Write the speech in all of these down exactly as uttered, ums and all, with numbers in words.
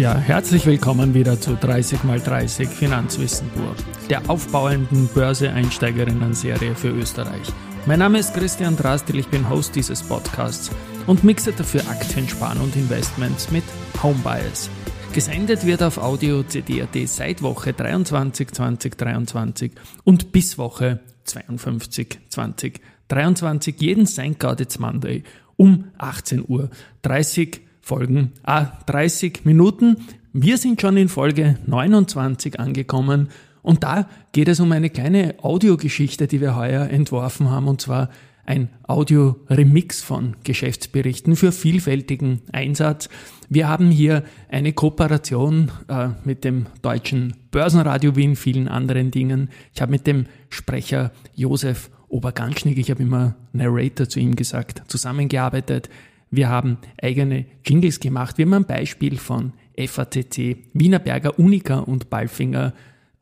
Ja, herzlich willkommen wieder zu dreißig mal dreißig Finanzwissen pur, der aufbauenden Börse-Einsteigerinnen-Serie für Österreich. Mein Name ist Christian Drastil, ich bin Host dieses Podcasts und mixe dafür Aktien, Sparen und Investments mit Home Bias. Gesendet wird auf Audio C D.at seit Woche dreiundzwanzig zwanzig dreiundzwanzig und bis Woche zweiundfünfzig zwanzig dreiundzwanzig jeden Thank God It's Monday um achtzehn Uhr. dreißig Folgen, ah, dreißig Minuten. Wir sind schon in Folge neunundzwanzig angekommen und da geht es um eine kleine Audiogeschichte, die wir heuer entworfen haben, und zwar ein Audio-Remix von Geschäftsberichten für vielfältigen Einsatz. Wir haben hier eine Kooperation äh, mit dem Deutschen Börsenradio wie in vielen anderen Dingen. Ich habe mit dem Sprecher Josef Obergantschnig, ich habe immer Narrator zu ihm gesagt, zusammengearbeitet. Wir haben eigene Jingles gemacht. Wir haben ein Beispiel von F A C C, Wienerberger, UNIQA und Palfinger,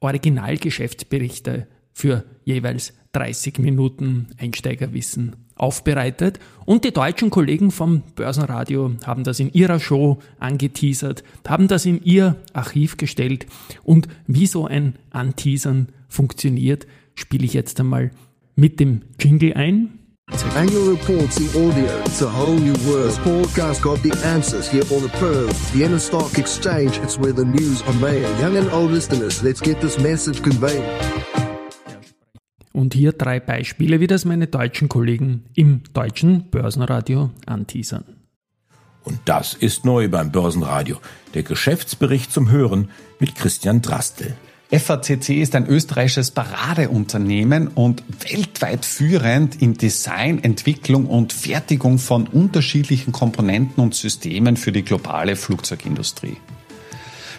Originalgeschäftsberichte für jeweils dreißig Minuten Einsteigerwissen aufbereitet. Und die deutschen Kollegen vom Börsenradio haben das in ihrer Show angeteasert, haben das in ihr Archiv gestellt. Und wie so ein Anteasern funktioniert, spiele ich jetzt einmal mit dem Jingle ein. Annual reports in audio, it's a whole new world. Podcast got the answers here on the Pearl, Vienna Stock Exchange, it's where the news are made. Young and old listeners, let's get this message conveyed. Und hier drei Beispiele, wie das meine deutschen Kollegen im Deutschen Börsenradio anteasern. Und das ist neu beim Börsenradio, der Geschäftsbericht zum Hören mit Christian Drastel. F A C C ist ein österreichisches Paradeunternehmen und weltweit führend im Design, Entwicklung und Fertigung von unterschiedlichen Komponenten und Systemen für die globale Flugzeugindustrie.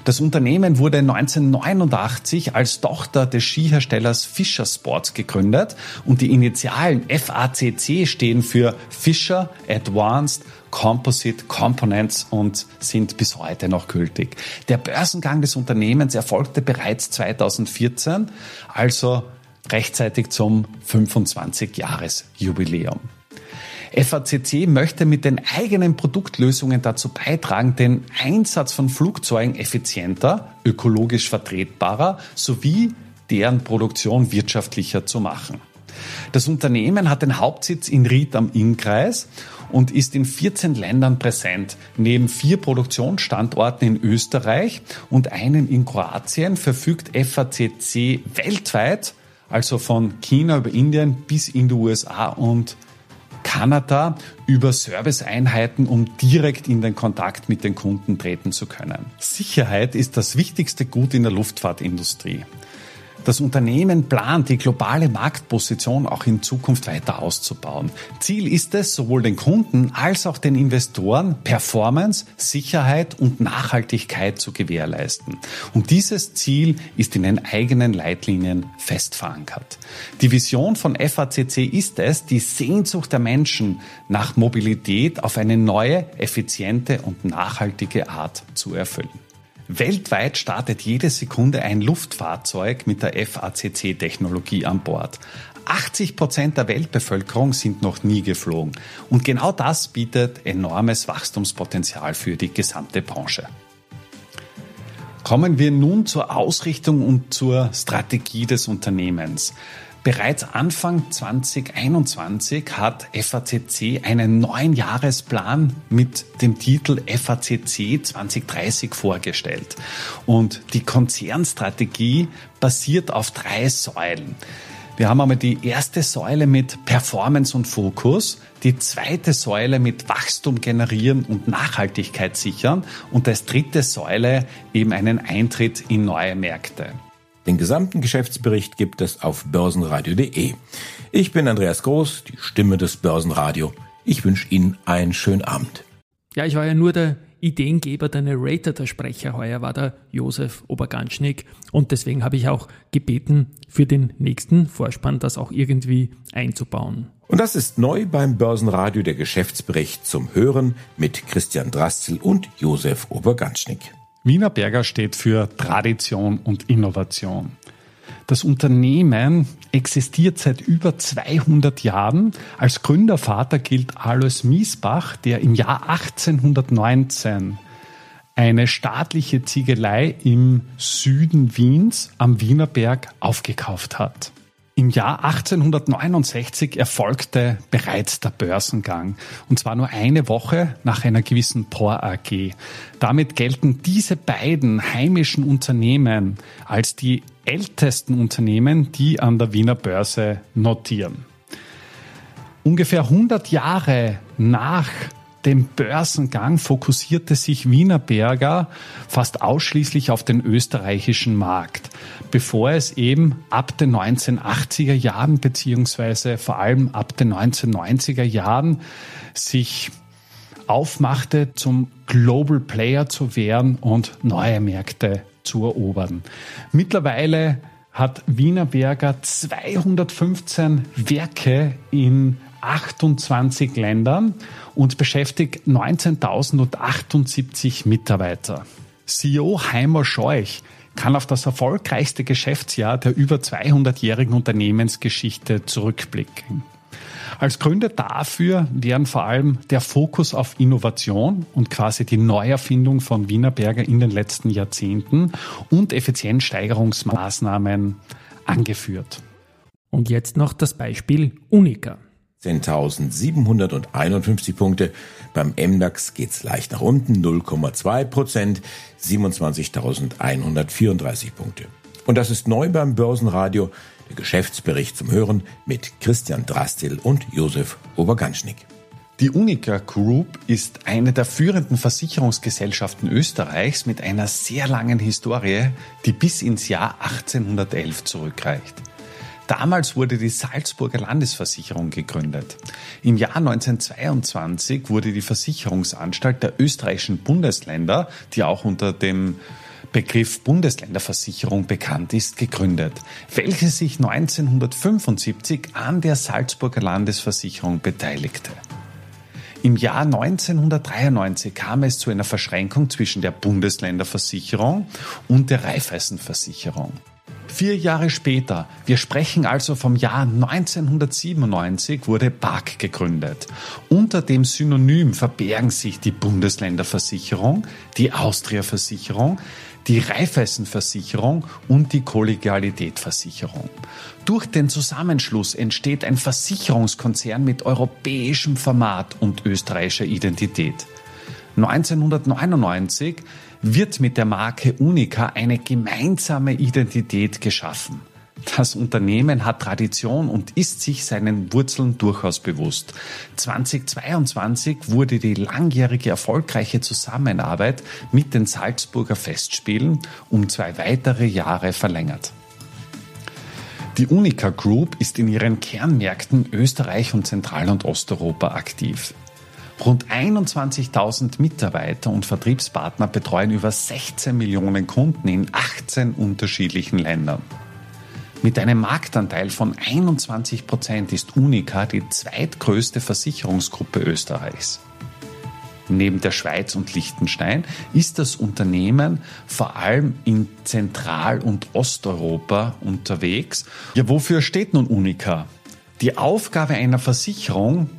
Das Unternehmen wurde neunzehnhundertneunundachtzig als Tochter des Skiherstellers Fischer Sports gegründet und die Initialen F A C C stehen für Fischer Advanced Composite Components und sind bis heute noch gültig. Der Börsengang des Unternehmens erfolgte bereits zweitausendvierzehn, also rechtzeitig zum fünfundzwanzig-Jahres-Jubiläum. F A C C möchte mit den eigenen Produktlösungen dazu beitragen, den Einsatz von Flugzeugen effizienter, ökologisch vertretbarer sowie deren Produktion wirtschaftlicher zu machen. Das Unternehmen hat den Hauptsitz in Ried am Innkreis und ist in vierzehn Ländern präsent, neben vier Produktionsstandorten in Österreich und einem in Kroatien verfügt F A C C weltweit, also von China über Indien bis in die U S A und Kanada, über Serviceeinheiten, um direkt in den Kontakt mit den Kunden treten zu können. Sicherheit ist das wichtigste Gut in der Luftfahrtindustrie. Das Unternehmen plant, die globale Marktposition auch in Zukunft weiter auszubauen. Ziel ist es, sowohl den Kunden als auch den Investoren Performance, Sicherheit und Nachhaltigkeit zu gewährleisten. Und dieses Ziel ist in den eigenen Leitlinien fest verankert. Die Vision von F A C C ist es, die Sehnsucht der Menschen nach Mobilität auf eine neue, effiziente und nachhaltige Art zu erfüllen. Weltweit startet jede Sekunde ein Luftfahrzeug mit der F A C C-Technologie an Bord. achtzig Prozent der Weltbevölkerung sind noch nie geflogen. Und genau das bietet enormes Wachstumspotenzial für die gesamte Branche. Kommen wir nun zur Ausrichtung und zur Strategie des Unternehmens. Bereits Anfang zweitausendeinundzwanzig hat F A C C einen neuen Jahresplan mit dem Titel F A C C zweitausenddreißig vorgestellt. Und die Konzernstrategie basiert auf drei Säulen. Wir haben einmal die erste Säule mit Performance und Fokus, die zweite Säule mit Wachstum generieren und Nachhaltigkeit sichern und als dritte Säule eben einen Eintritt in neue Märkte. Den gesamten Geschäftsbericht gibt es auf börsenradio punkt de. Ich bin Andreas Groß, die Stimme des Börsenradio. Ich wünsche Ihnen einen schönen Abend. Ja, ich war ja nur der Ideengeber, der Narrator, der Sprecher. Heuer war der Josef Obergantschnig. Und deswegen habe ich auch gebeten, für den nächsten Vorspann das auch irgendwie einzubauen. Und das ist neu beim Börsenradio, der Geschäftsbericht zum Hören mit Christian Drastil und Josef Obergantschnig. Wienerberger steht für Tradition und Innovation. Das Unternehmen existiert seit über zweihundert Jahren. Als Gründervater gilt Alois Miesbach, der im Jahr achtzehnhundertneunzehn eine staatliche Ziegelei im Süden Wiens am Wienerberg aufgekauft hat. Im Jahr achtzehnhundertneunundsechzig erfolgte bereits der Börsengang, und zwar nur eine Woche nach einer gewissen Por A G. Damit gelten diese beiden heimischen Unternehmen als die ältesten Unternehmen, die an der Wiener Börse notieren. Ungefähr hundert Jahre nach dem Börsengang fokussierte sich Wienerberger fast ausschließlich auf den österreichischen Markt, bevor es eben ab den neunzehnhundertachtziger Jahren beziehungsweise vor allem ab den neunzehnhundertneunziger Jahren sich aufmachte, zum Global Player zu werden und neue Märkte zu erobern. Mittlerweile hat Wienerberger zweihundertfünfzehn Werke in achtundzwanzig Ländern und beschäftigt neunzehntausendsiebzig Mitarbeiter. C E O Heimo Scheuch kann auf das erfolgreichste Geschäftsjahr der über zweihundertjährigen Unternehmensgeschichte zurückblicken. Als Gründe dafür wären vor allem der Fokus auf Innovation und quasi die Neuerfindung von Wienerberger in den letzten Jahrzehnten und Effizienzsteigerungsmaßnahmen angeführt. Und jetzt noch das Beispiel UNIQA. zehntausendsiebenhunderteinundfünfzig Punkte. Beim M DAX geht's leicht nach unten, null Komma zwei Prozent, siebenundzwanzigtausendeinhundertvierunddreißig Punkte. Und das ist neu beim Börsenradio, der Geschäftsbericht zum Hören mit Christian Drastil und Josef Obergantschnig. Die UNIQA Group ist eine der führenden Versicherungsgesellschaften Österreichs mit einer sehr langen Historie, die bis ins Jahr achtzehnhundertelf zurückreicht. Damals wurde die Salzburger Landesversicherung gegründet. Im Jahr neunzehnhundertzweiundzwanzig wurde die Versicherungsanstalt der österreichischen Bundesländer, die auch unter dem Begriff Bundesländerversicherung bekannt ist, gegründet, welche sich neunzehnhundertfünfundsiebzig an der Salzburger Landesversicherung beteiligte. Im Jahr neunzehnhundertdreiundneunzig kam es zu einer Verschränkung zwischen der Bundesländerversicherung und der Raiffeisenversicherung. Vier Jahre später, wir sprechen also vom Jahr neunzehnhundertsiebenundneunzig, wurde BARC gegründet. Unter dem Synonym verbergen sich die Bundesländerversicherung, die Austria-Versicherung, die Raiffeisenversicherung und die Kollegialität-Versicherung. Durch den Zusammenschluss entsteht ein Versicherungskonzern mit europäischem Format und österreichischer Identität. neunzehnhundertneunundneunzig wird mit der Marke UNIQA eine gemeinsame Identität geschaffen. Das Unternehmen hat Tradition und ist sich seinen Wurzeln durchaus bewusst. zweitausendzweiundzwanzig wurde die langjährige erfolgreiche Zusammenarbeit mit den Salzburger Festspielen um zwei weitere Jahre verlängert. Die UNIQA Group ist in ihren Kernmärkten Österreich und Zentral- und Osteuropa aktiv. Rund einundzwanzigtausend Mitarbeiter und Vertriebspartner betreuen über sechzehn Millionen Kunden in achtzehn unterschiedlichen Ländern. Mit einem Marktanteil von einundzwanzig Prozent ist UNIQA die zweitgrößte Versicherungsgruppe Österreichs. Neben der Schweiz und Liechtenstein ist das Unternehmen vor allem in Zentral- und Osteuropa unterwegs. Ja, wofür steht nun UNIQA? Die Aufgabe einer Versicherung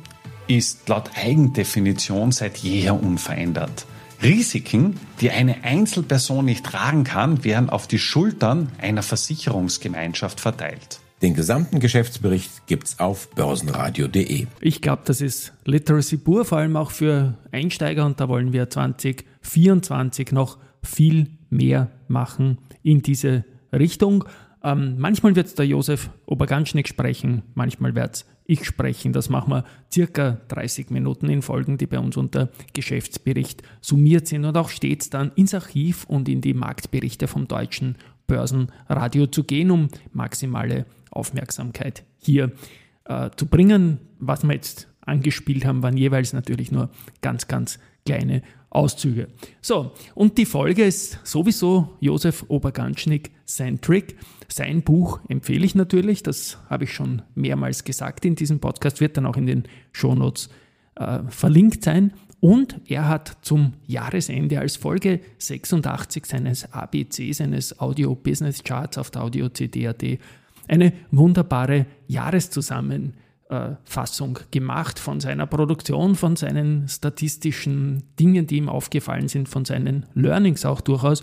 ist laut Eigendefinition seit jeher unverändert. Risiken, die eine Einzelperson nicht tragen kann, werden auf die Schultern einer Versicherungsgemeinschaft verteilt. Den gesamten Geschäftsbericht gibt's auf börsenradio punkt de. Ich glaube, das ist Literacy pur, vor allem auch für Einsteiger, und da wollen wir zweitausendvierundzwanzig noch viel mehr machen in diese Richtung. Ähm, manchmal wird der Josef Obergantschnig sprechen, manchmal wird's ich sprechen. Das machen wir circa dreißig Minuten in Folgen, die bei uns unter Geschäftsbericht summiert sind und auch stets dann ins Archiv und in die Marktberichte vom Deutschen Börsenradio zu gehen, um maximale Aufmerksamkeit hier äh, zu bringen. Was wir jetzt angespielt haben, waren jeweils natürlich nur ganz, ganz kleine Auszüge. So, und die Folge ist sowieso Josef Obergantschnig, sein Trick. Sein Buch empfehle ich natürlich, das habe ich schon mehrmals gesagt in diesem Podcast, wird dann auch in den Shownotes äh, verlinkt sein. Und er hat zum Jahresende als Folge sechsundachtzig seines A B C, seines Audio Business Charts auf der Audio C D punkt A T eine wunderbare Jahreszusammenfassung Fassung gemacht von seiner Produktion, von seinen statistischen Dingen, die ihm aufgefallen sind, von seinen Learnings auch durchaus.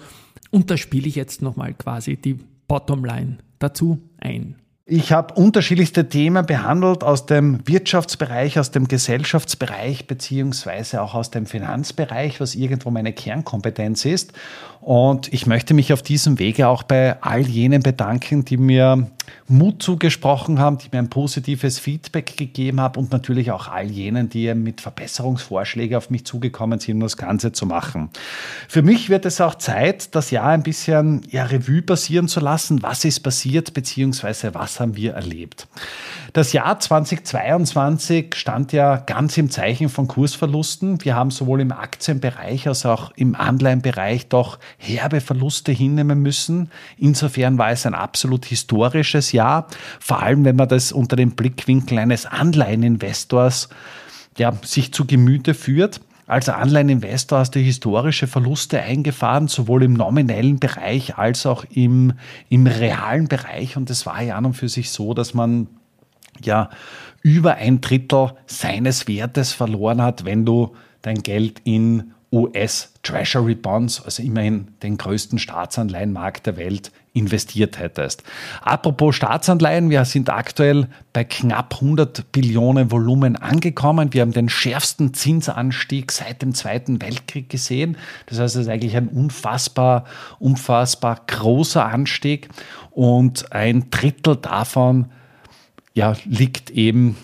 Und da spiele ich jetzt nochmal quasi die Bottomline dazu ein. Ich habe unterschiedlichste Themen behandelt aus dem Wirtschaftsbereich, aus dem Gesellschaftsbereich beziehungsweise auch aus dem Finanzbereich, was irgendwo meine Kernkompetenz ist. Und ich möchte mich auf diesem Wege auch bei all jenen bedanken, die mir Mut zugesprochen haben, die mir ein positives Feedback gegeben haben und natürlich auch all jenen, die mit Verbesserungsvorschlägen auf mich zugekommen sind, um das Ganze zu machen. Für mich wird es auch Zeit, das Jahr ein bisschen ja, Revue passieren zu lassen. Was ist passiert, beziehungsweise was haben wir erlebt? Das Jahr zweitausendzweiundzwanzig stand ja ganz im Zeichen von Kursverlusten. Wir haben sowohl im Aktienbereich als auch im Anleihenbereich doch herbe Verluste hinnehmen müssen. Insofern war es ein absolut historisches Jahr, vor allem wenn man das unter dem Blickwinkel eines Anleiheninvestors ja, sich zu Gemüte führt. Als Anleiheninvestor hast du historische Verluste eingefahren, sowohl im nominellen Bereich als auch im, im realen Bereich. Und es war ja an und für sich so, dass man ja über ein Drittel seines Wertes verloren hat, wenn du dein Geld in U S Treasury Bonds, also immerhin den größten Staatsanleihenmarkt der Welt, investiert hättest. Apropos Staatsanleihen, wir sind aktuell bei knapp hundert Billionen Volumen angekommen. Wir haben den schärfsten Zinsanstieg seit dem Zweiten Weltkrieg gesehen. Das heißt, es ist eigentlich ein unfassbar, unfassbar großer Anstieg und ein Drittel davon ja, liegt eben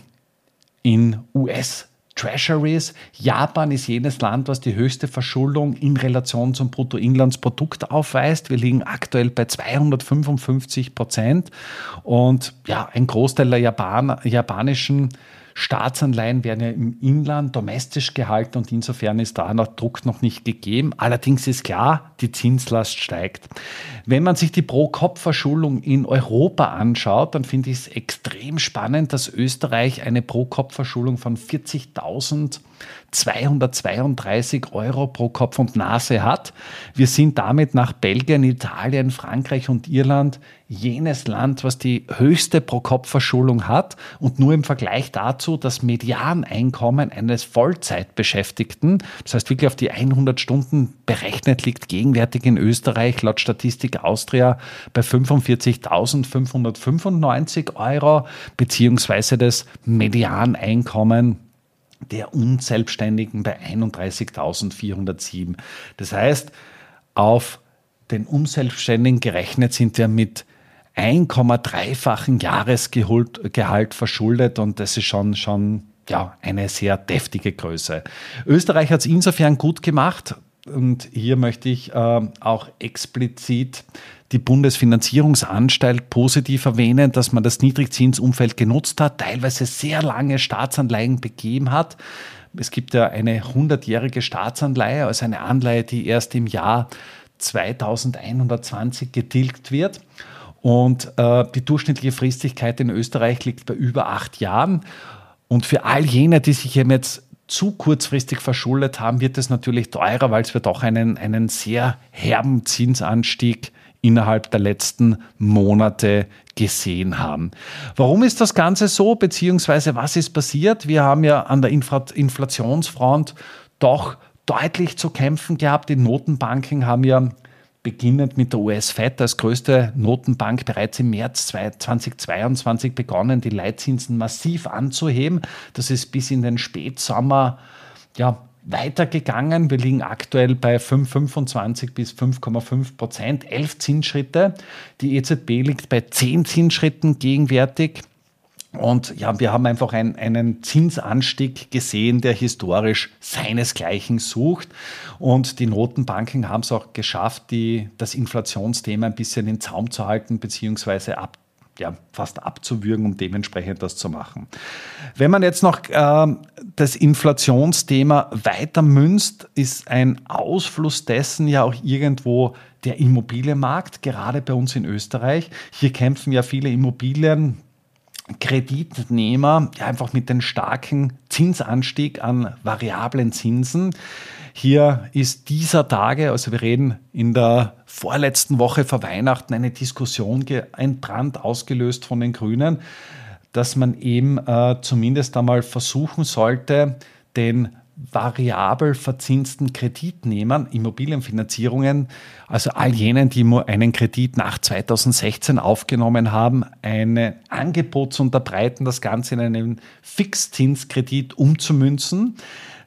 in U S Treasuries. Japan ist jenes Land, was die höchste Verschuldung in Relation zum Bruttoinlandsprodukt aufweist. Wir liegen aktuell bei zweihundertfünfundfünfzig Prozent. Und ja, ein Großteil der Japan, japanischen Staatsanleihen werden ja im Inland domestisch gehalten und insofern ist da noch Druck noch nicht gegeben. Allerdings ist klar, die Zinslast steigt. Wenn man sich die Pro-Kopf-Verschuldung in Europa anschaut, dann finde ich es extrem spannend, dass Österreich eine Pro-Kopf-Verschuldung von vierzigtausendzweihundertzweiunddreißig Euro pro Kopf und Nase hat. Wir sind damit nach Belgien, Italien, Frankreich und Irland jenes Land, was die höchste Pro-Kopf-Verschuldung hat und nur im Vergleich dazu das Medianeinkommen eines Vollzeitbeschäftigten, das heißt wirklich auf die hundert Stunden berechnet, liegt gegenwärtig in Österreich laut Statistik Austria bei fünfundvierzigtausendfünfhundertfünfundneunzig Euro beziehungsweise das Medianeinkommen der Unselbstständigen bei einunddreißigtausendvierhundertsieben. Das heißt, auf den Unselbstständigen gerechnet sind wir mit ein Komma dreifachen Jahresgehalt verschuldet und das ist schon, schon ja, eine sehr deftige Größe. Österreich hat es insofern gut gemacht und hier möchte ich äh, auch explizit die Bundesfinanzierungsanstalt positiv erwähnen, dass man das Niedrigzinsumfeld genutzt hat, teilweise sehr lange Staatsanleihen begeben hat. Es gibt ja eine hundertjährige Staatsanleihe, also eine Anleihe, die erst im Jahr zweitausendeinhundertzwanzig getilgt wird. Und äh, die durchschnittliche Fristigkeit in Österreich liegt bei über acht Jahren. Und für all jene, die sich eben jetzt zu kurzfristig verschuldet haben, wird es natürlich teurer, weil es wir doch einen, einen sehr herben Zinsanstieg innerhalb der letzten Monate gesehen haben. Warum ist das Ganze so, beziehungsweise was ist passiert? Wir haben ja an der Infl- Inflationsfront doch deutlich zu kämpfen gehabt. Die Notenbanken haben ja beginnend mit der U S Fed als größte Notenbank bereits im März zweitausendzweiundzwanzig begonnen, die Leitzinsen massiv anzuheben. Das ist bis in den Spätsommer ja, weitergegangen. Wir liegen aktuell bei fünf Komma fünfundzwanzig bis fünf Komma fünf Prozent, elf Zinsschritte. Die E Z B liegt bei zehn Zinsschritten gegenwärtig. Und ja, wir haben einfach ein, einen Zinsanstieg gesehen, der historisch seinesgleichen sucht. Und die Notenbanken haben es auch geschafft, die, das Inflationsthema ein bisschen in Zaum zu halten, beziehungsweise ab, ja, fast abzuwürgen, um dementsprechend das zu machen. Wenn man jetzt noch äh, das Inflationsthema weiter münzt, ist ein Ausfluss dessen ja auch irgendwo der Immobilienmarkt, gerade bei uns in Österreich. Hier kämpfen ja viele Immobilien Kreditnehmer, ja, einfach mit dem starken Zinsanstieg an variablen Zinsen. Hier ist dieser Tage, also wir reden in der vorletzten Woche vor Weihnachten, eine Diskussion ge- entbrannt, ausgelöst von den Grünen. dass man eben äh, zumindest einmal versuchen sollte, den variabel verzinsten Kreditnehmern, Immobilienfinanzierungen, also all jenen, die einen Kredit nach zweitausendsechzehn aufgenommen haben, ein Angebot zu unterbreiten, das Ganze in einen Fixzinskredit umzumünzen.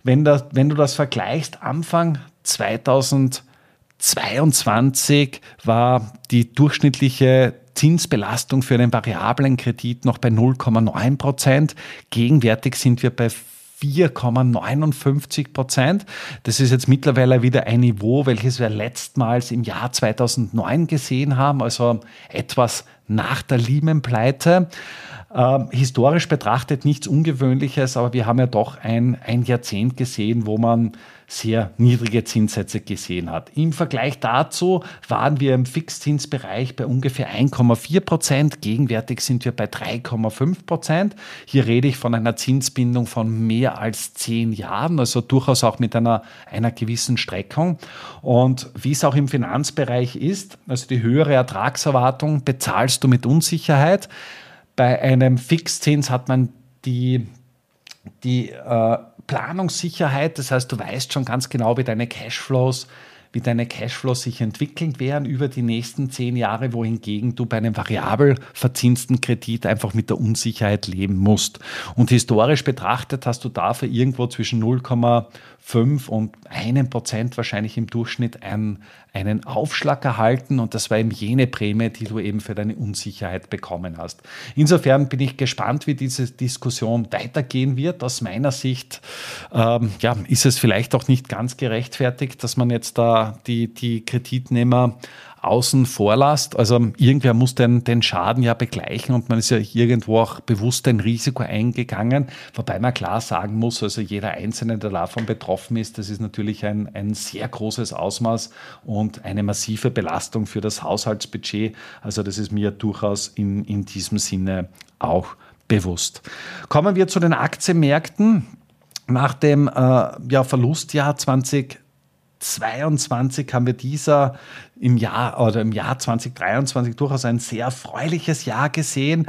Wenn, das, wenn du das vergleichst, Anfang zweitausendzweiundzwanzig war die durchschnittliche Zinsbelastung für einen variablen Kredit noch bei null Komma neun Prozent. Gegenwärtig sind wir bei vier Komma neunundfünfzig Prozent. Das ist jetzt mittlerweile wieder ein Niveau, welches wir letztmals im Jahr zweitausendneun gesehen haben, also etwas nach der Lehman-Pleite. Ähm, historisch betrachtet nichts Ungewöhnliches, aber wir haben ja doch ein, ein Jahrzehnt gesehen, wo man sehr niedrige Zinssätze gesehen hat. Im Vergleich dazu waren wir im Fixzinsbereich bei ungefähr ein Komma vier Prozent. Gegenwärtig sind wir bei drei Komma fünf Prozent. Hier rede ich von einer Zinsbindung von mehr als zehn Jahren, also durchaus auch mit einer, einer gewissen Streckung. Und wie es auch im Finanzbereich ist, also die höhere Ertragserwartung bezahlst du mit Unsicherheit. Bei einem Fixzins hat man die, die äh, Planungssicherheit, das heißt, du weißt schon ganz genau, wie deine Cashflows, wie deine Cashflows sich entwickeln werden über die nächsten zehn Jahre, wohingegen du bei einem variabel verzinsten Kredit einfach mit der Unsicherheit leben musst. Und historisch betrachtet hast du dafür irgendwo zwischen null Komma fünf und einem Prozent wahrscheinlich im Durchschnitt einen, einen Aufschlag erhalten, und das war eben jene Prämie, die du eben für deine Unsicherheit bekommen hast. Insofern bin ich gespannt, wie diese Diskussion weitergehen wird. Aus meiner Sicht ähm, ja, ist es vielleicht auch nicht ganz gerechtfertigt, dass man jetzt da die, die Kreditnehmer außen vor lässt. Also irgendwer muss den, den Schaden ja begleichen, und man ist ja irgendwo auch bewusst ein Risiko eingegangen, wobei man klar sagen muss, also jeder Einzelne, der davon betroffen ist, das ist natürlich ein, ein sehr großes Ausmaß und eine massive Belastung für das Haushaltsbudget. Also das ist mir durchaus in, in diesem Sinne auch bewusst. Kommen wir zu den Aktienmärkten. Nach dem äh, ja, Verlustjahr zweitausendzweiundzwanzig haben wir dieser im Jahr oder im Jahr zweitausenddreiundzwanzig durchaus ein sehr erfreuliches Jahr gesehen.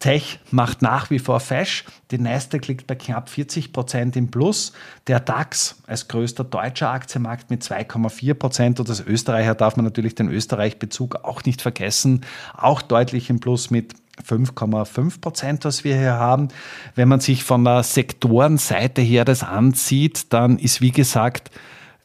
Tech macht nach wie vor fesch. Die Nasdaq liegt bei knapp vierzig Prozent im Plus. Der DAX als größter deutscher Aktienmarkt mit zwei Komma vier Prozent, und als Österreicher darf man natürlich den Österreich-Bezug auch nicht vergessen, auch deutlich im Plus mit fünf Komma fünf Prozent, was wir hier haben. Wenn man sich von der Sektorenseite her das ansieht, dann ist, wie gesagt,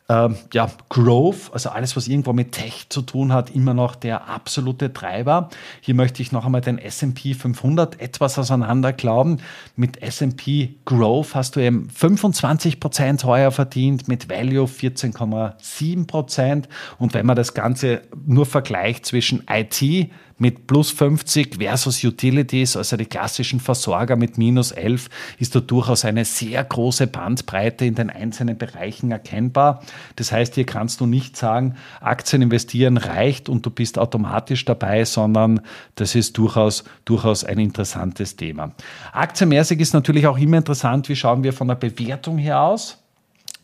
Ähm, ja, Growth, also alles, was irgendwo mit Tech zu tun hat, immer noch der absolute Treiber. Hier möchte ich noch einmal den S und P fünfhundert etwas auseinanderklauben. Mit S und P Growth hast du eben fünfundzwanzig Prozent heuer verdient, mit Value vierzehn Komma sieben Prozent. Und wenn man das Ganze nur vergleicht zwischen I T mit plus fünfzig versus Utilities, also die klassischen Versorger mit minus elf, ist da durchaus eine sehr große Bandbreite in den einzelnen Bereichen erkennbar. Das heißt, hier kannst du nicht sagen, Aktien investieren reicht und du bist automatisch dabei, sondern das ist durchaus, durchaus ein interessantes Thema. Aktienmäßig ist natürlich auch immer interessant, wie schauen wir von der Bewertung her aus?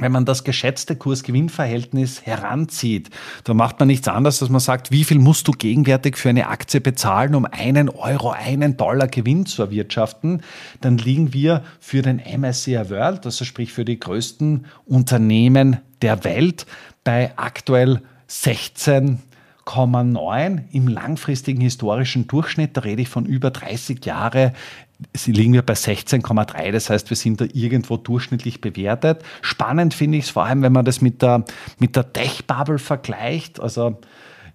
Wenn man das geschätzte Kurs-Gewinn-Verhältnis heranzieht, dann macht man nichts anderes, dass man sagt, wie viel musst du gegenwärtig für eine Aktie bezahlen, um einen Euro, einen Dollar Gewinn zu erwirtschaften. Dann liegen wir für den M S C I World, also sprich für die größten Unternehmen der Welt, bei aktuell sechzehn Komma neun im langfristigen historischen Durchschnitt, da rede ich von über dreißig Jahre, liegen wir bei sechzehn Komma drei, das heißt, wir sind da irgendwo durchschnittlich bewertet. Spannend finde ich es vor allem, wenn man das mit der, mit der Tech-Bubble vergleicht, also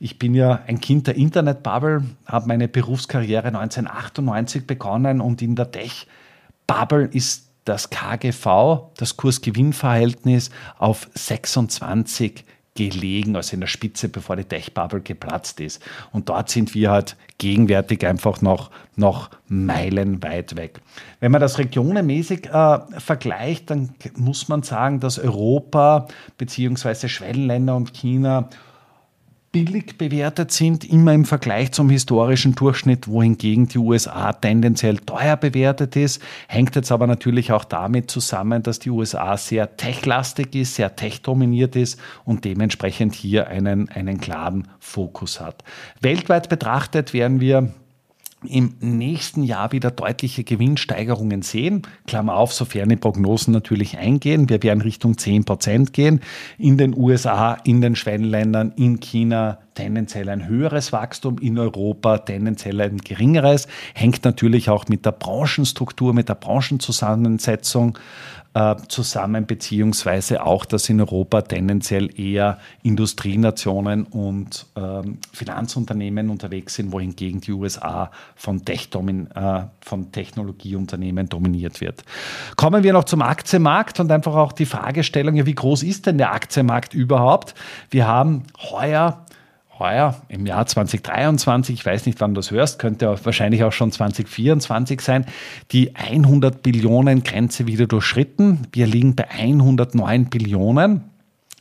ich bin ja ein Kind der Internet-Bubble, habe meine Berufskarriere neunzehnhundertachtundneunzig begonnen, und in der Tech-Bubble ist das K G V, das Kurs-Gewinn-Verhältnis, auf sechsundzwanzig gelegen, also in der Spitze, bevor die Tech-Bubble geplatzt ist. Und dort sind wir halt gegenwärtig einfach noch, noch meilenweit weg. Wenn man das regionenmäßig äh, vergleicht, dann muss man sagen, dass Europa bzw. Schwellenländer und China billig bewertet sind, immer im Vergleich zum historischen Durchschnitt, wohingegen die U S A tendenziell teuer bewertet ist. Hängt jetzt aber natürlich auch damit zusammen, dass die U S A sehr techlastig ist, sehr techdominiert ist und dementsprechend hier einen, einen klaren Fokus hat. Weltweit betrachtet werden wir im nächsten Jahr wieder deutliche Gewinnsteigerungen sehen. Klammer auf, sofern die Prognosen natürlich eingehen. Wir werden Richtung zehn Prozent gehen. In den U S A, in den Schwellenländern, in China tendenziell ein höheres Wachstum, in Europa tendenziell ein geringeres. Hängt natürlich auch mit der Branchenstruktur, mit der Branchenzusammensetzung äh, zusammen, beziehungsweise auch, dass in Europa tendenziell eher Industrienationen und ähm, Finanzunternehmen unterwegs sind, wohingegen die U S A von, Tech domin, äh, von Technologieunternehmen dominiert wird. Kommen wir noch zum Aktienmarkt und einfach auch die Fragestellung, ja, wie groß ist denn der Aktienmarkt überhaupt? Wir haben heuer Heuer, im Jahr zwanzig dreiundzwanzig, ich weiß nicht, wann du das hörst, könnte auch wahrscheinlich auch schon zwanzig vierundzwanzig sein, die hundert Billionen Grenze wieder durchschritten. Wir liegen bei hundertneun Billionen.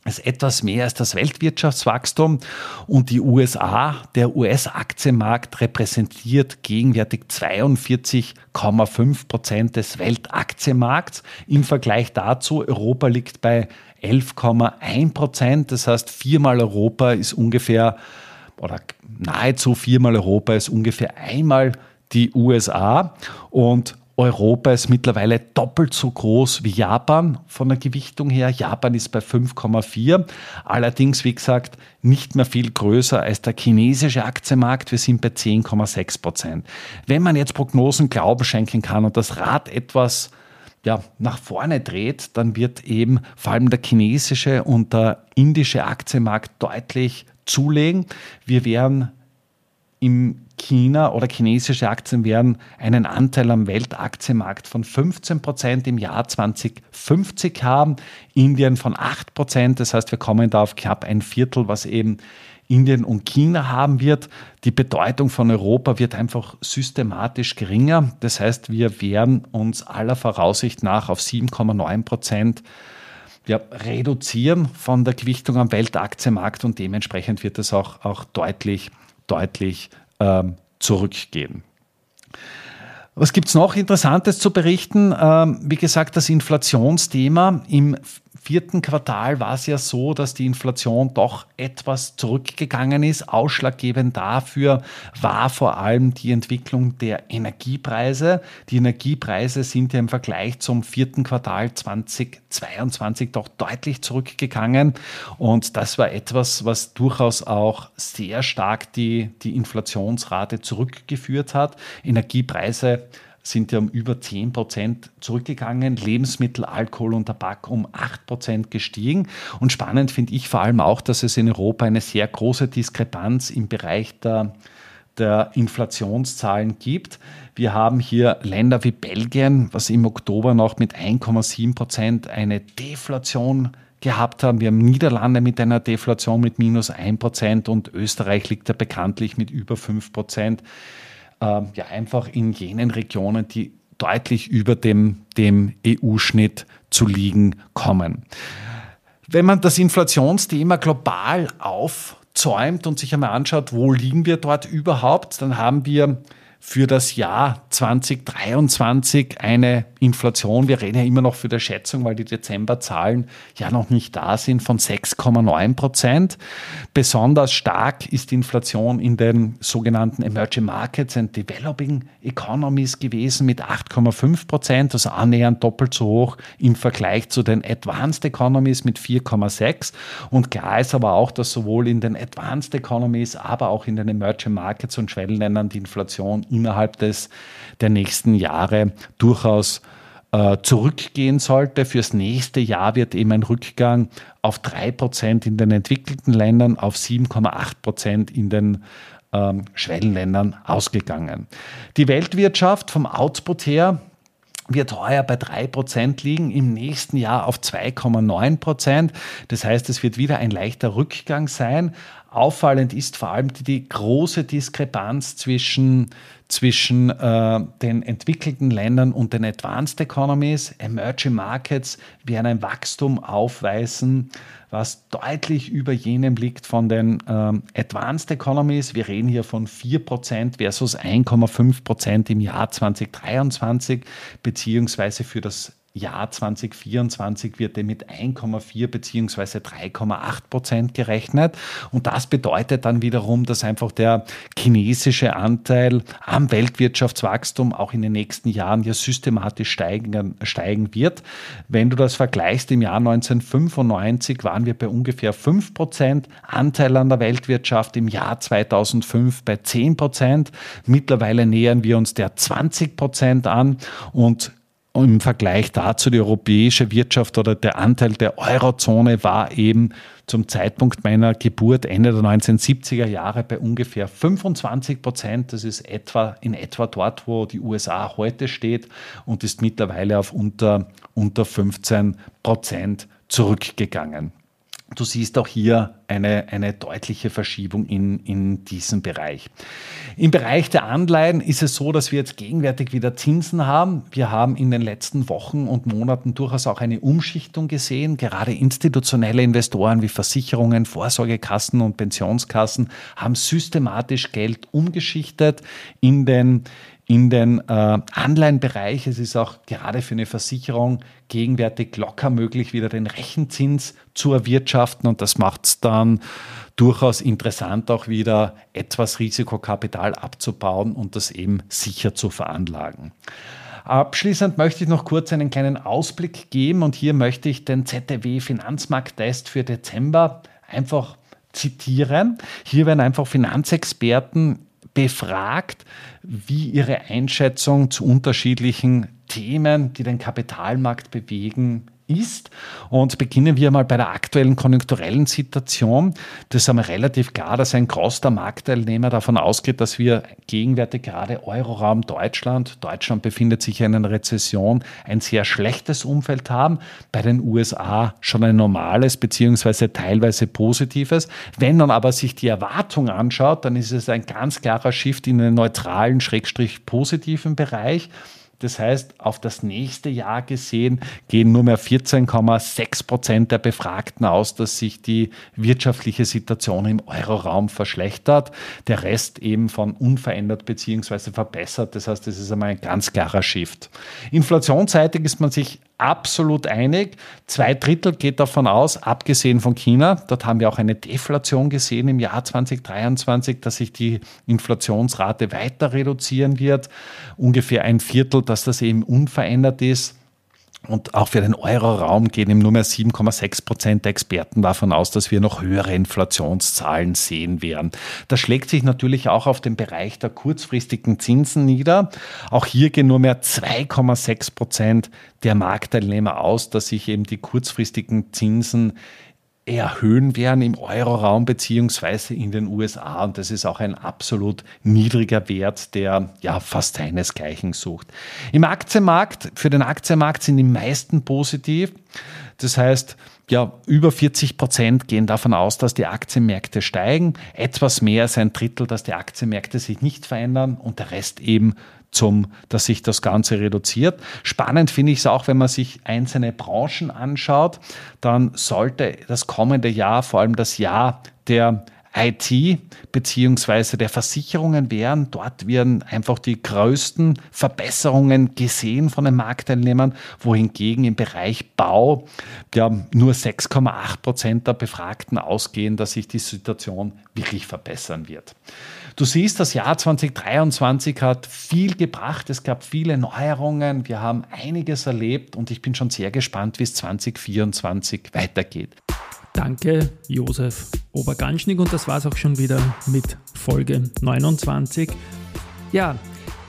Das ist etwas mehr als das Weltwirtschaftswachstum, und die U S A, der U S-Aktienmarkt repräsentiert gegenwärtig zweiundvierzig Komma fünf Prozent des Weltaktienmarkts. Im Vergleich dazu, Europa liegt bei elf Komma eins Prozent, das heißt viermal Europa ist ungefähr, oder nahezu viermal Europa ist ungefähr einmal die U S A, und Europa ist mittlerweile doppelt so groß wie Japan von der Gewichtung her. Japan ist bei fünf Komma vier. Allerdings, wie gesagt, nicht mehr viel größer als der chinesische Aktienmarkt. Wir sind bei zehn Komma sechs Prozent. Wenn man jetzt Prognosen Glauben schenken kann und das Rad etwas ja, nach vorne dreht, dann wird eben vor allem der chinesische und der indische Aktienmarkt deutlich zulegen. Wir werden im China oder chinesische Aktien werden einen Anteil am Weltaktienmarkt von fünfzehn Prozent im Jahr zwanzig fünfzig haben, Indien von acht Prozent, das heißt, wir kommen da auf knapp ein Viertel, was eben Indien und China haben wird. Die Bedeutung von Europa wird einfach systematisch geringer, das heißt, wir werden uns aller Voraussicht nach auf sieben Komma neun Prozent ja, reduzieren von der Gewichtung am Weltaktienmarkt, und dementsprechend wird das auch, auch deutlich, deutlich zurückgehen. Was gibt es noch Interessantes zu berichten? Wie gesagt, das Inflationsthema. Im vierten Quartal war es ja so, dass die Inflation doch etwas zurückgegangen ist. Ausschlaggebend dafür war vor allem die Entwicklung der Energiepreise. Die Energiepreise sind ja im Vergleich zum vierten Quartal zwanzig zweiundzwanzig doch deutlich zurückgegangen. Und das war etwas, was durchaus auch sehr stark die, die Inflationsrate zurückgeführt hat. Energiepreise sind ja um über zehn Prozent zurückgegangen, Lebensmittel, Alkohol und Tabak um acht Prozent gestiegen. Und spannend finde ich vor allem auch, dass es in Europa eine sehr große Diskrepanz im Bereich der, der Inflationszahlen gibt. Wir haben hier Länder wie Belgien, was im Oktober noch mit eins Komma sieben Prozent eine Deflation gehabt haben. Wir haben Niederlande mit einer Deflation mit minus ein Prozent, und Österreich liegt da bekanntlich mit über fünf Prozent. Ja, einfach in jenen Regionen, die deutlich über dem, dem E U-Schnitt zu liegen kommen. Wenn man das Inflationsthema global aufzäumt und sich einmal anschaut, wo liegen wir dort überhaupt, dann haben wir für das Jahr zwanzig dreiundzwanzig eine Inflation, wir reden ja immer noch für die Schätzung, weil die Dezemberzahlen ja noch nicht da sind, von sechs Komma neun Prozent. Besonders stark ist die Inflation in den sogenannten Emerging Markets and Developing Economies gewesen mit acht Komma fünf Prozent, also annähernd doppelt so hoch im Vergleich zu den Advanced Economies mit vier Komma sechs. Und klar ist aber auch, dass sowohl in den Advanced Economies, aber auch in den Emerging Markets und Schwellenländern die Inflation innerhalb des, der nächsten Jahre durchaus äh, zurückgehen sollte. Fürs nächste Jahr wird eben ein Rückgang auf drei Prozent in den entwickelten Ländern, auf sieben Komma acht Prozent in den ähm, Schwellenländern ausgegangen. Die Weltwirtschaft vom Output her wird heuer bei drei Prozent liegen, im nächsten Jahr auf zwei Komma neun Prozent. Das heißt, es wird wieder ein leichter Rückgang sein. Auffallend ist vor allem die, die große Diskrepanz zwischen, zwischen äh, den entwickelten Ländern und den Advanced Economies. Emerging Markets werden ein Wachstum aufweisen, was deutlich über jenem liegt von den ähm, Advanced Economies. Wir reden hier von vier Prozent versus eins Komma fünf Prozent im Jahr zwanzig dreiundzwanzig, beziehungsweise für das Jahr zwanzig vierundzwanzig wird mit eins Komma vier bzw. drei Komma acht Prozent gerechnet. Und das bedeutet dann wiederum, dass einfach der chinesische Anteil am Weltwirtschaftswachstum auch in den nächsten Jahren ja systematisch steigen, steigen wird. Wenn du das vergleichst, im Jahr neunzehnhundertfünfundneunzig waren wir bei ungefähr fünf Prozent Anteil an der Weltwirtschaft, im Jahr zweitausendfünf bei zehn Prozent. Mittlerweile nähern wir uns der zwanzig Prozent an und im Vergleich dazu die europäische Wirtschaft oder der Anteil der Eurozone war eben zum Zeitpunkt meiner Geburt Ende der neunzehnhundertsiebziger Jahre bei ungefähr fünfundzwanzig Prozent. Das ist etwa in etwa dort, wo die U S A heute steht und ist mittlerweile auf unter, unter fünfzehn Prozent zurückgegangen. Du siehst auch hier eine, eine deutliche Verschiebung in, in diesem Bereich. Im Bereich der Anleihen ist es so, dass wir jetzt gegenwärtig wieder Zinsen haben. Wir haben in den letzten Wochen und Monaten durchaus auch eine Umschichtung gesehen. Gerade institutionelle Investoren wie Versicherungen, Vorsorgekassen und Pensionskassen haben systematisch Geld umgeschichtet in den In den äh, Anleihenbereich. Es ist auch gerade für eine Versicherung gegenwärtig locker möglich, wieder den Rechenzins zu erwirtschaften. Und das macht es dann durchaus interessant, auch wieder etwas Risikokapital abzubauen und das eben sicher zu veranlagen. Abschließend möchte ich noch kurz einen kleinen Ausblick geben. Und hier möchte ich den Z E W Finanzmarkttest für Dezember einfach zitieren. Hier werden einfach Finanzexperten befragt, wie ihre Einschätzung zu unterschiedlichen Themen, die den Kapitalmarkt bewegen, ist. Und beginnen wir mal bei der aktuellen konjunkturellen Situation. Das ist einmal relativ klar, dass ein großer Marktteilnehmer davon ausgeht, dass wir gegenwärtig gerade Euroraum Deutschland, Deutschland befindet sich in einer Rezession, ein sehr schlechtes Umfeld haben. Bei den U S A schon ein normales bzw. teilweise positives. Wenn man aber sich die Erwartung anschaut, dann ist es ein ganz klarer Shift in den neutralen, schrägstrich positiven Bereich. Das heißt, auf das nächste Jahr gesehen gehen nur mehr vierzehn Komma sechs Prozent der Befragten aus, dass sich die wirtschaftliche Situation im Euroraum verschlechtert. Der Rest eben von unverändert bzw. verbessert. Das heißt, das ist einmal ein ganz klarer Shift. Inflationsseitig ist man sich absolut einig. Zwei Drittel geht davon aus, abgesehen von China. Dort haben wir auch eine Deflation gesehen im Jahr zwanzig dreiundzwanzig, dass sich die Inflationsrate weiter reduzieren wird. Ungefähr ein Viertel, dass das eben unverändert ist. Und auch für den Euro-Raum gehen eben nur mehr sieben Komma sechs Prozent der Experten davon aus, dass wir noch höhere Inflationszahlen sehen werden. Das schlägt sich natürlich auch auf den Bereich der kurzfristigen Zinsen nieder. Auch hier gehen nur mehr zwei Komma sechs Prozent der Marktteilnehmer aus, dass sich eben die kurzfristigen Zinsen erhöhen werden im Euroraum beziehungsweise in den U S A. Und das ist auch ein absolut niedriger Wert, der ja fast seinesgleichen sucht. Im Aktienmarkt, für den Aktienmarkt sind die meisten positiv. Das heißt, ja, über vierzig Prozent gehen davon aus, dass die Aktienmärkte steigen. Etwas mehr als ein Drittel, dass die Aktienmärkte sich nicht verändern und der Rest eben zum, dass sich das Ganze reduziert. Spannend finde ich es auch, wenn man sich einzelne Branchen anschaut, dann sollte das kommende Jahr vor allem das Jahr der I T bzw. der Versicherungen wären. Dort werden einfach die größten Verbesserungen gesehen von den Marktteilnehmern, wohingegen im Bereich Bau ja, nur sechs Komma acht Prozent der Befragten ausgehen, dass sich die Situation wirklich verbessern wird. Du siehst, das Jahr zwanzig dreiundzwanzig hat viel gebracht. Es gab viele Neuerungen. Wir haben einiges erlebt und ich bin schon sehr gespannt, wie es zwanzig vierundzwanzig weitergeht. Danke, Josef Obergantschnig. Und das war es auch schon wieder mit Folge neunundzwanzig. Ja,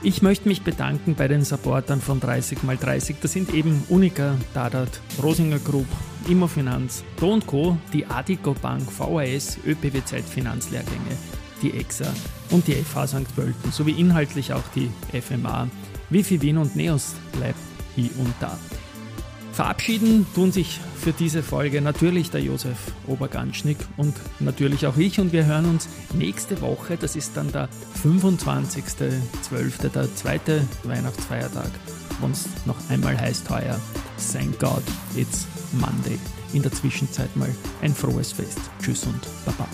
ich möchte mich bedanken bei den Supportern von dreißig mal dreißig. Das sind eben UNIQA, Dadat, Rosinger Group, Immofinanz, Do und Co, die Addiko Bank V A S, ÖPWZ Finanzlehrgänge, die E X A und die F H Sankt Pölten, sowie inhaltlich auch die F M A, Wifi Wien und Neos Lab hier und da. Verabschieden tun sich für diese Folge natürlich der Josef Obergantschnig und natürlich auch ich. Und wir hören uns nächste Woche, das ist dann der fünfundzwanzigster zwölfter, der zweite Weihnachtsfeiertag, wo es noch einmal heißt heuer, thank God, it's Monday. In der Zwischenzeit mal ein frohes Fest. Tschüss und Baba.